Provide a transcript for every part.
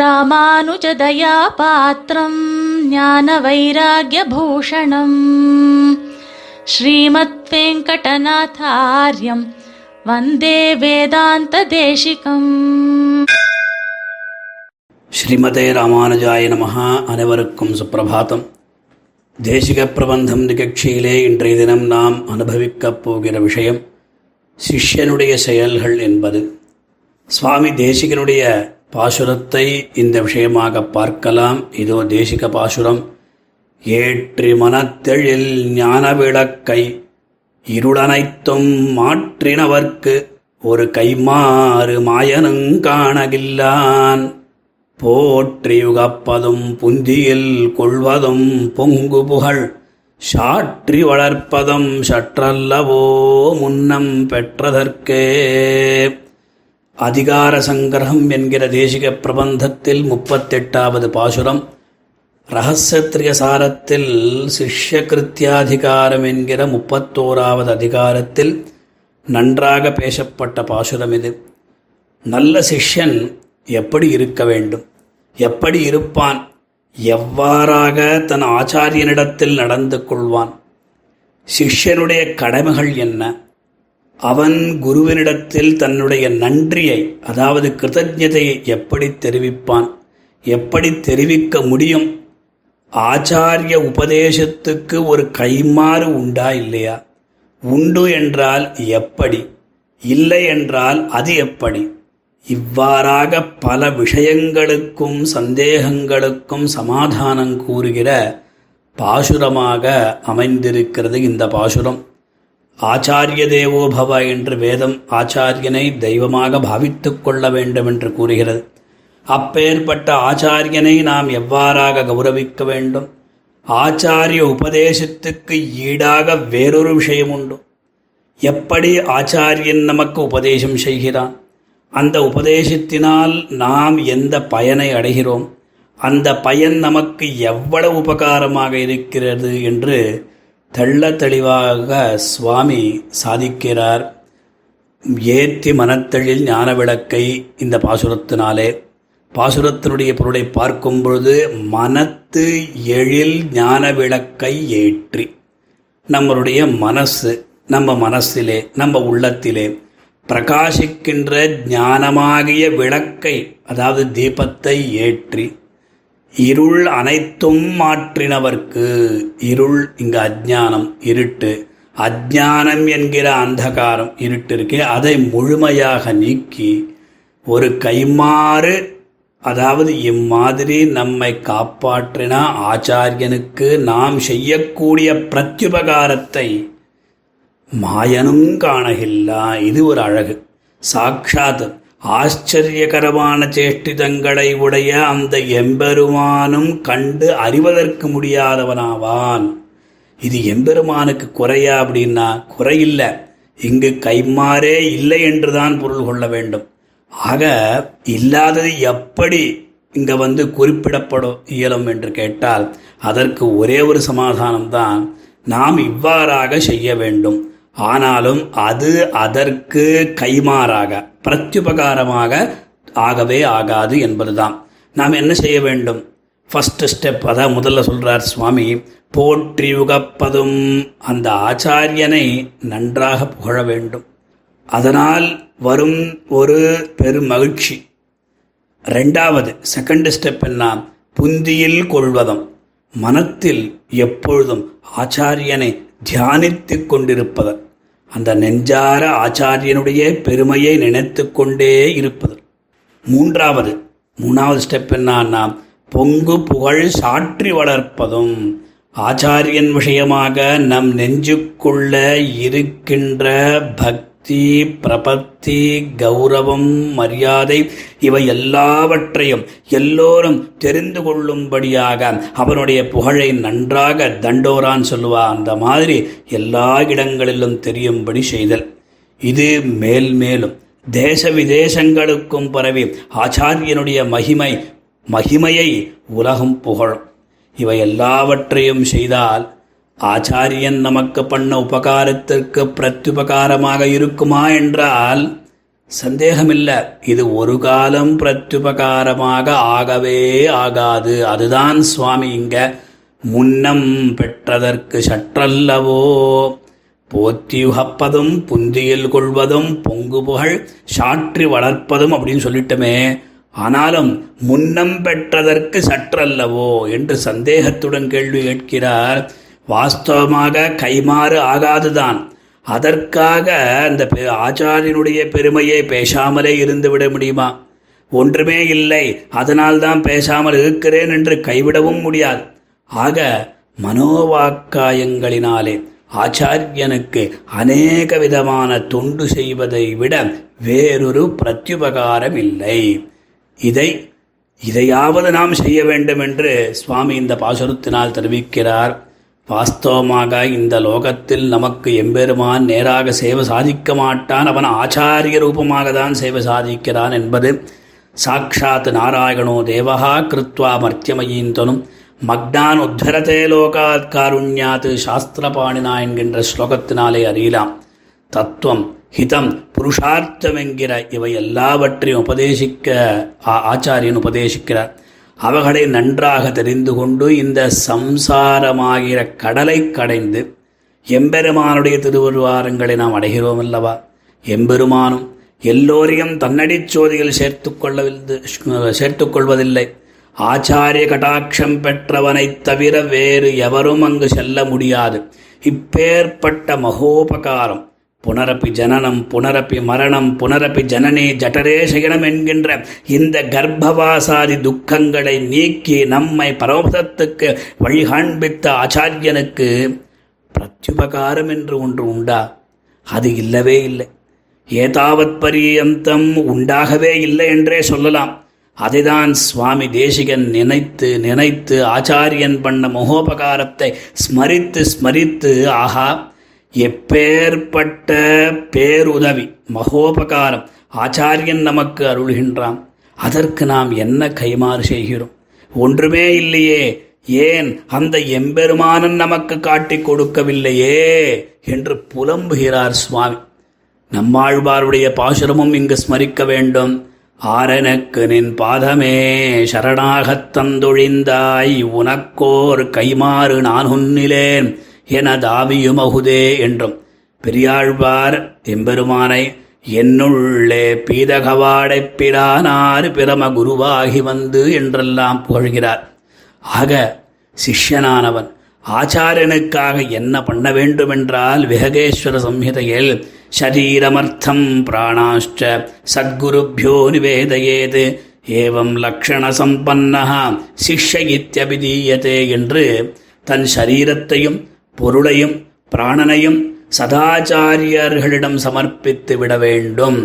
ராமானுஜதயா பாத்ரம் ஞான வைராக்ய பூஷணம் ஸ்ரீமத் வெங்கடநாதார்யம் வந்தே வேதாந்த தேசிகம். ஸ்ரீமதே ராமானுஜாய நமஹா. அனைவருக்கும் சுப்பிரபாதம். தேசிக பிரபந்தம் நிகழ்ச்சியிலே இன்றைய தினம் நாம் அனுபவிக்கப் போகிற விஷயம் சிஷ்யனுடைய செயல்கள் என்பது. சுவாமி தேசிகனுடைய பாசுரத்தை இந்த விஷயமாக பார்க்கலாம். இதோ தேசிக பாசுரம். ஏற்றி மனத்தெழில் ஞான விளக்கை இருளனைத்தும் மாற்றினவர்க்கு ஒரு கைமாறு மாயனுங் காணகில்லான் போற்றியுகப்பதும் புந்தியில் கொள்வதும் பொங்கு புகழ் சாற்றி வளர்ப்பதும் சற்றல்லவோ முன்னம் பெற்றதற்கே. அதிகார சங்கிரகம் என்கிற தேசிக பிரபந்தத்தில் 38வது பாசுரம். ரஹஸ்ய த்ரய சாரத்தில் சிஷ்ய கிருத்தியாதிகாரம் என்கிற 31வது அதிகாரத்தில் நன்றாக பேசப்பட்ட பாசுரம் இது. நல்ல சிஷ்யன் எப்படி இருக்க வேண்டும், எப்படி இருப்பான், எவ்வாறாக தன் ஆச்சாரியனிடத்தில் நடந்து கொள்வான், சிஷ்யனுடைய கடமைகள் என்ன, அவன் குருவினிடத்தில் தன்னுடைய நன்றியை அதாவது கிருதஜ்ஞதையை எப்படி தெரிவிப்பான், எப்படி தெரிவிக்க முடியும், ஆச்சாரிய உபதேசத்துக்கு ஒரு கைமாறு உண்டா இல்லையா, உண்டு என்றால் எப்படி, இல்லை என்றால் அது எப்படி, இவ்வாறாக பல விஷயங்களுக்கும் சந்தேகங்களுக்கும் சமாதானம் கூறுகிற பாசுரமாக அமைந்திருக்கிறது இந்த பாசுரம். ஆச்சாரிய தேவோபவ என்று வேதம் ஆச்சாரியனை தெய்வமாக பாவித்து கொள்ள வேண்டும் என்று கூறுகிறது. அப்பேற்பட்ட ஆச்சாரியனை நாம் எவ்வாறாக கௌரவிக்க வேண்டும், ஆச்சாரிய உபதேசத்துக்கு ஈடாக வேறொரு விஷயம் உண்டு, எப்படி ஆச்சாரியன் நமக்கு உபதேசம் செய்கிறான், அந்த உபதேசத்தினால் நாம் எந்த பயனை அடைகிறோம், அந்த பயன் நமக்கு எவ்வளவு உபகாரமாக இருக்கிறது என்று தெள்ள தெளிவாக சுவாமி சாதிக்கிறார். ஏற்றி மனத்தெழில் ஞான விளக்கை, இந்த பாசுரத்தினாலே பாசுரத்தினுடைய பொருளை பார்க்கும் பொழுது மனத்து எழில் ஞான விளக்கை ஏற்றி, நம்மளுடைய மனசு நம்ம மனசிலே நம்ம உள்ளத்திலே பிரகாசிக்கின்ற ஞானமாகிய விளக்கை அதாவது தீபத்தை ஏற்றி இருள் அனைத்தும் மாற்றினவர்க்கு, இருள் இங்கு அஜ்ஞானம் இருட்டு, அஜ்ஞானம் என்கிற அந்தகாரம் இருட்டிற்கு அதை முழுமையாக நீக்கி ஒரு கைமாறு அதாவது இம்மாதிரி நம்மை காப்பாற்றினா ஆச்சாரியனுக்கு நாம் செய்யக்கூடிய பிரத்யுபகாரத்தை மாயனும் காணகில்லா. இது ஒரு அழகு. சாட்சாத் ஆச்சரியகரமான சேஷ்டிதங்களை உடைய அந்த எம்பெருமானும் கண்டு அறிவதற்கு முடியாதவனாவான். இது எம்பெருமானுக்கு குறையா அப்படின்னா குறையில்லை, இங்கு கைமாறே இல்லை என்றுதான் பொருள் கொள்ள வேண்டும். ஆக இல்லாதது எப்படி இங்கே வந்து குறிப்பிடப்படும் இயலும் என்று கேட்டால் அதற்கு ஒரே ஒரு சமாதானம்தான், நாம் இவ்வாறாக செய்ய வேண்டும். ஆனாலும் அது அதற்கு கைமாறாக பிரத்யுபகாரமாக ஆகவே ஆகாது என்பதுதான். நாம் என்ன செய்ய வேண்டும், ஃபர்ஸ்ட் ஸ்டெப் அதான் முதல்ல சொல்றார் சுவாமி, போற்றி உகப்பதும் அந்த ஆச்சாரியனை நன்றாக புகழ வேண்டும், அதனால் வரும் ஒரு பெரும் மகிழ்ச்சி. ரெண்டாவது செகண்ட் ஸ்டெப் என்ன, புந்தியில் கொள்வதும் மனத்தில் எப்பொழுதும் ஆச்சாரியனை தியானித்து கொண்டிருப்பது, அந்த நெஞ்சார ஆச்சாரியனுடைய பெருமையை நினைத்து கொண்டே இருப்பது. மூன்றாவது ஸ்டெப் என்னன்னா பொங்கு புகழ் சாற்றி வளர்ப்பதும், ஆச்சாரியன் விஷயமாக நம் நெஞ்சுக்குள்ள இருக்கின்ற பக்தி பிரபத்தி கௌரவம் மரியாதை இவை எல்லாவற்றையும் எல்லோரும் தெரிந்து கொள்ளும்படியாக அவனுடைய புகழை நன்றாக தண்டோரான் சொல்லுவா அந்த மாதிரி எல்லா இடங்களிலும் தெரியும்படி செய்தல். இது மேல்மேலும் தேச விதேசங்களுக்கும் பரவி ஆச்சாரியனுடைய மகிமையை உலகம் புகழும். இவை எல்லாவற்றையும் செய்தால் ஆச்சாரியன் நமக்கு பண்ண உபகாரத்திற்கு பிரத்யுபகாரமாக இருக்குமா என்றால் சந்தேகமில்லை, இது ஒரு காலம் பிரத்யுபகாரமாக ஆகவே ஆகாது. அதுதான் சுவாமி இங்க முன்னம் பெற்றதற்கு சற்றல்லவோ போத்தியுகப்பதும் புந்தியில் கொள்வதும் பொங்கு புகழ் சாற்றி வளர்ப்பதும் அப்படின்னு சொல்லிட்டோமே. ஆனாலும் முன்னம் பெற்றதற்கு சற்றல்லவோ என்று சந்தேகத்துடன் கேள்வி கேட்கிறார். வாஸ்தவமாக கைமாறு ஆகாதுதான். அதற்காக அந்த ஆச்சாரியனுடைய பெருமையை பேசாமலே இருந்துவிட முடியுமா? ஒன்றுமே இல்லை, அதனால் தான் பேசாமல் இருக்கிறேன் என்று கைவிடவும் முடியாது. ஆக மனோவாக்காயங்களினாலே ஆச்சாரியனுக்கு அநேக விதமான தொண்டு செய்வதை விட வேறொரு பிரத்யுபகாரம் இல்லை. இதையாவது நாம் செய்ய வேண்டும் என்று சுவாமி இந்த பாசுரத்தினால் தெரிவிக்கிறார். வாஸ்தவமாக இந்த லோகத்தில் நமக்கு எம்பெருமான் நேராக சேவை சாதிக்க மாட்டான், அவன் ஆச்சாரிய ரூபமாக தான் சேவை சாதிக்கிறான் என்பது சாட்சாத் நாராயணோ தேவஹா கிருத்வா மர்த்தியமயீந்தனும் மக்னான் உத்தரதே லோகாத் காருண்யாத் சாஸ்திரபாணினா என்கின்ற ஸ்லோகத்தினாலே அறியலாம். தத்துவம், ஹிதம், புருஷார்த்தம் என்கிற இவை எல்லாவற்றையும் ஆச்சாரியன் உபதேசிக்கிறார். அவர்களை நன்றாக தெரிந்து கொண்டு இந்த சம்சாரமாகிற கடலை கடைந்து எம்பெருமானுடைய திருவருவாரங்களை நாம் அடைகிறோம் அல்லவா? எம்பெருமானும் எல்லோரையும் தன்னடி சோதியில் சேர்த்துக்கொள்வதில்லை. ஆச்சாரிய கடாட்சம் பெற்றவனைத் தவிர வேறு எவரும் அங்கு செல்ல முடியாது. இப்பேற்பட்ட மகோபகாரம் புனரப்பி ஜனனம் புனரப்பி மரணம் புனரப்பி ஜனனே ஜட்டரே சயனம் என்கின்ற இந்த கர்ப்பவாசாதி துக்கங்களை நீக்கி நம்மை பரமபதத்துக்கு வழி காண்பித்த ஆச்சாரியனுக்கு பிரத்யுபகாரம் என்று ஒன்று உண்டா? அது இல்லவே இல்லை. ஏதாவத் பரியந்தம் உண்டாகவே இல்லை என்றே சொல்லலாம். அதைதான் சுவாமி தேசிகன் நினைத்து நினைத்து ஆச்சாரியன் பண்ண மகோபகாரத்தை ஸ்மரித்து ஸ்மரித்து ஆஹா எப்பேற்பட்ட பேருதவி மகோபகாரம் ஆச்சாரியன் நமக்கு அருள்கின்றான், அதற்கு நாம் என்ன கைமாறு செய்கிறோம்? ஒன்றுமே இல்லையே, ஏன் அந்த எம்பெருமானன் நமக்கு காட்டி கொடுக்கவில்லையே என்று புலம்புகிறார் சுவாமி. நம்மாழ்வாருடைய பாசுரமும் இங்கு ஸ்மரிக்க வேண்டும். ஆரனுக்கு நின் பாதமே சரணாகத் தந்தொழிந்தாய், உனக்கோர் கைமாறு நான் உன்னிலேன் என தாவியும் அகுதே என்றும் பெரியாழ்வார் எம்பெருமானை என்னுள்ளே பீதகவாடைப் பிரானார் பிரம குருவாகி வந்து என்றெல்லாம் புகழ்கிறார். ஆக சிஷ்யனானவன் ஆச்சாரியனுக்காக என்ன பண்ண வேண்டுமென்றால் விஹகேஸ்வர சம்ஹிதையில் ஷரீரமர்த்தம் பிராணாஷ்ட சத்குருப்யோ நிவேதயேது ஏவம் லக்ஷண சம்பன்னஹ சிஷ்ய இத்யபிதீயதே என்று தன் ஷரீரத்தையும் பொருளையும் பிராணனையும் சதாச்சாரியர்களிடம் சமர்ப்பித்து விட வேண்டும்.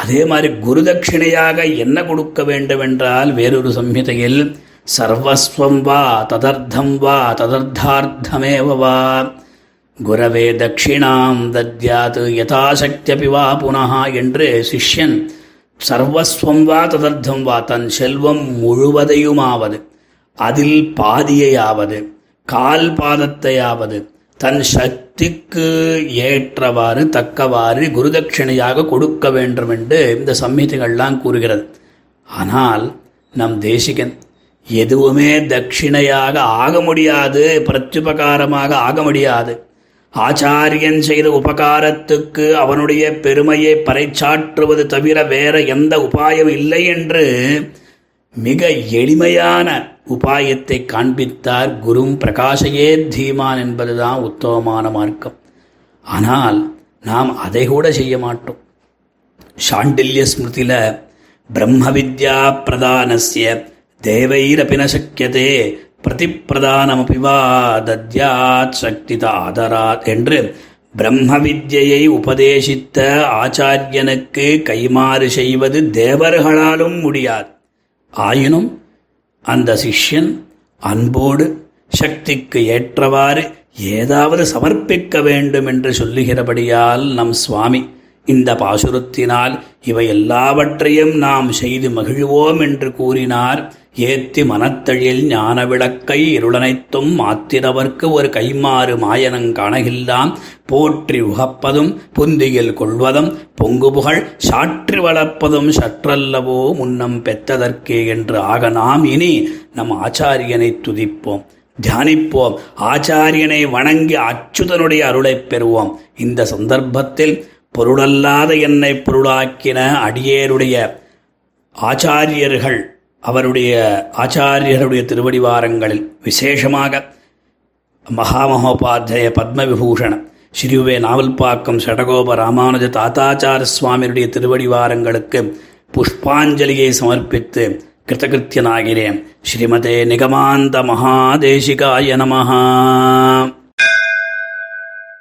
அதே மாதிரி குருதட்சிணையாக என்ன கொடுக்க வேண்டுமென்றால் வேறொரு சம்ஹிதையில் சர்வஸ்வம் வா ததர்த்தம் வா ததர்த்தார்த்தமேவ வா குரவே தட்சிணாம் தத்யாத் யதாசக்தியபி வா புனஹ என்று சிஷ்யன் சர்வஸ்வம் வா ததர்த்தம் வா தன் செல்வம் முழுவதையுமாவது அதில் பாதியையாவது கால் பாதத்தையாவது தன் சக்திக்கு ஏற்றவாறு தக்கவாறு குருதட்சிணையாக கொடுக்க வேண்டும் என்று இந்த சம்ஹிதைகள்லாம் கூறுகிறது. ஆனால் நம் தேசிகன் எதுவுமே தட்சிணையாக ஆக முடியாது, பிரத்யுபகாரமாக ஆக முடியாது. ஆச்சாரியன் செய்த உபகாரத்துக்கு அவனுடைய பெருமையை பறைச்சாற்றுவது தவிர வேற எந்த உபாயம் இல்லை என்று மிக எளிமையான உபாயத்தை காண்பித்தார். குரும் பிரகாசையே தீமான் என்பதுதான் உத்தமமான மார்க்கம். ஆனால் நாம் அதை கூட செய்ய மாட்டோம். சாண்டில்ய ஸ்மிருதியில் பிரம்ம வித்யா பிரதானஸ்ய தேவைரபின சக்கியதே பிரதிப்பிரதானமபி வா தத்யாத் சக்தித ஆதராத் என்று பிரம்ம வித்யை உபதேசித்த ஆச்சாரியனுக்கு கைமாறு செய்வது தேவர்களாலும் முடியாது. ஆயினும் அந்த சிஷ்யன் அன்போடு சக்திக்கு ஏற்றவாறு ஏதாவது சமர்ப்பிக்க வேண்டும் என்று சொல்லுகிறபடியால் நம் சுவாமி இந்த பாசுரத்தினால் இவை எல்லாவற்றையும் நாம் செய்து மகிழ்வோம் என்று கூறினார். ஏத்தி மனத்தழில் ஞான விளக்கை இருளனைத்தும் மாத்திரவர்க்கு ஒரு கைமாறு மாயனங் காணகில்லாம் போற்றி உகப்பதும் புந்தியில் கொள்வதும் பொங்குபுகழ் சாற்றி வளர்ப்பதும் சற்றல்லவோ முன்னம் பெற்றதற்கே என்று ஆக நாம் இனி நம் ஆச்சாரியனை துதிப்போம், தியானிப்போம், ஆச்சாரியனை வணங்கி அச்சுதனுடைய அருளைப் பெறுவோம். இந்த சந்தர்ப்பத்தில் பொருளல்லாத என்னை பொருளாக்கின அடியேருடைய ஆச்சாரியர்கள் அவருடைய திருவடிவாரங்களில் விசேஷமாக மகாமகோபாத்திய பத்மவிபூஷண ஸ்ரீவே நாவல்பாக்கம் சடகோப ராமானுஜ தாத்தாச்சார சுவாமியுடைய திருவடிவாரங்களுக்கு புஷ்பாஞ்சலியை சமர்ப்பித்து கிருதகிருத்தியனாகிறேன். ஸ்ரீமதே நிகமாந்த மகாதேசிகாய நமஹ.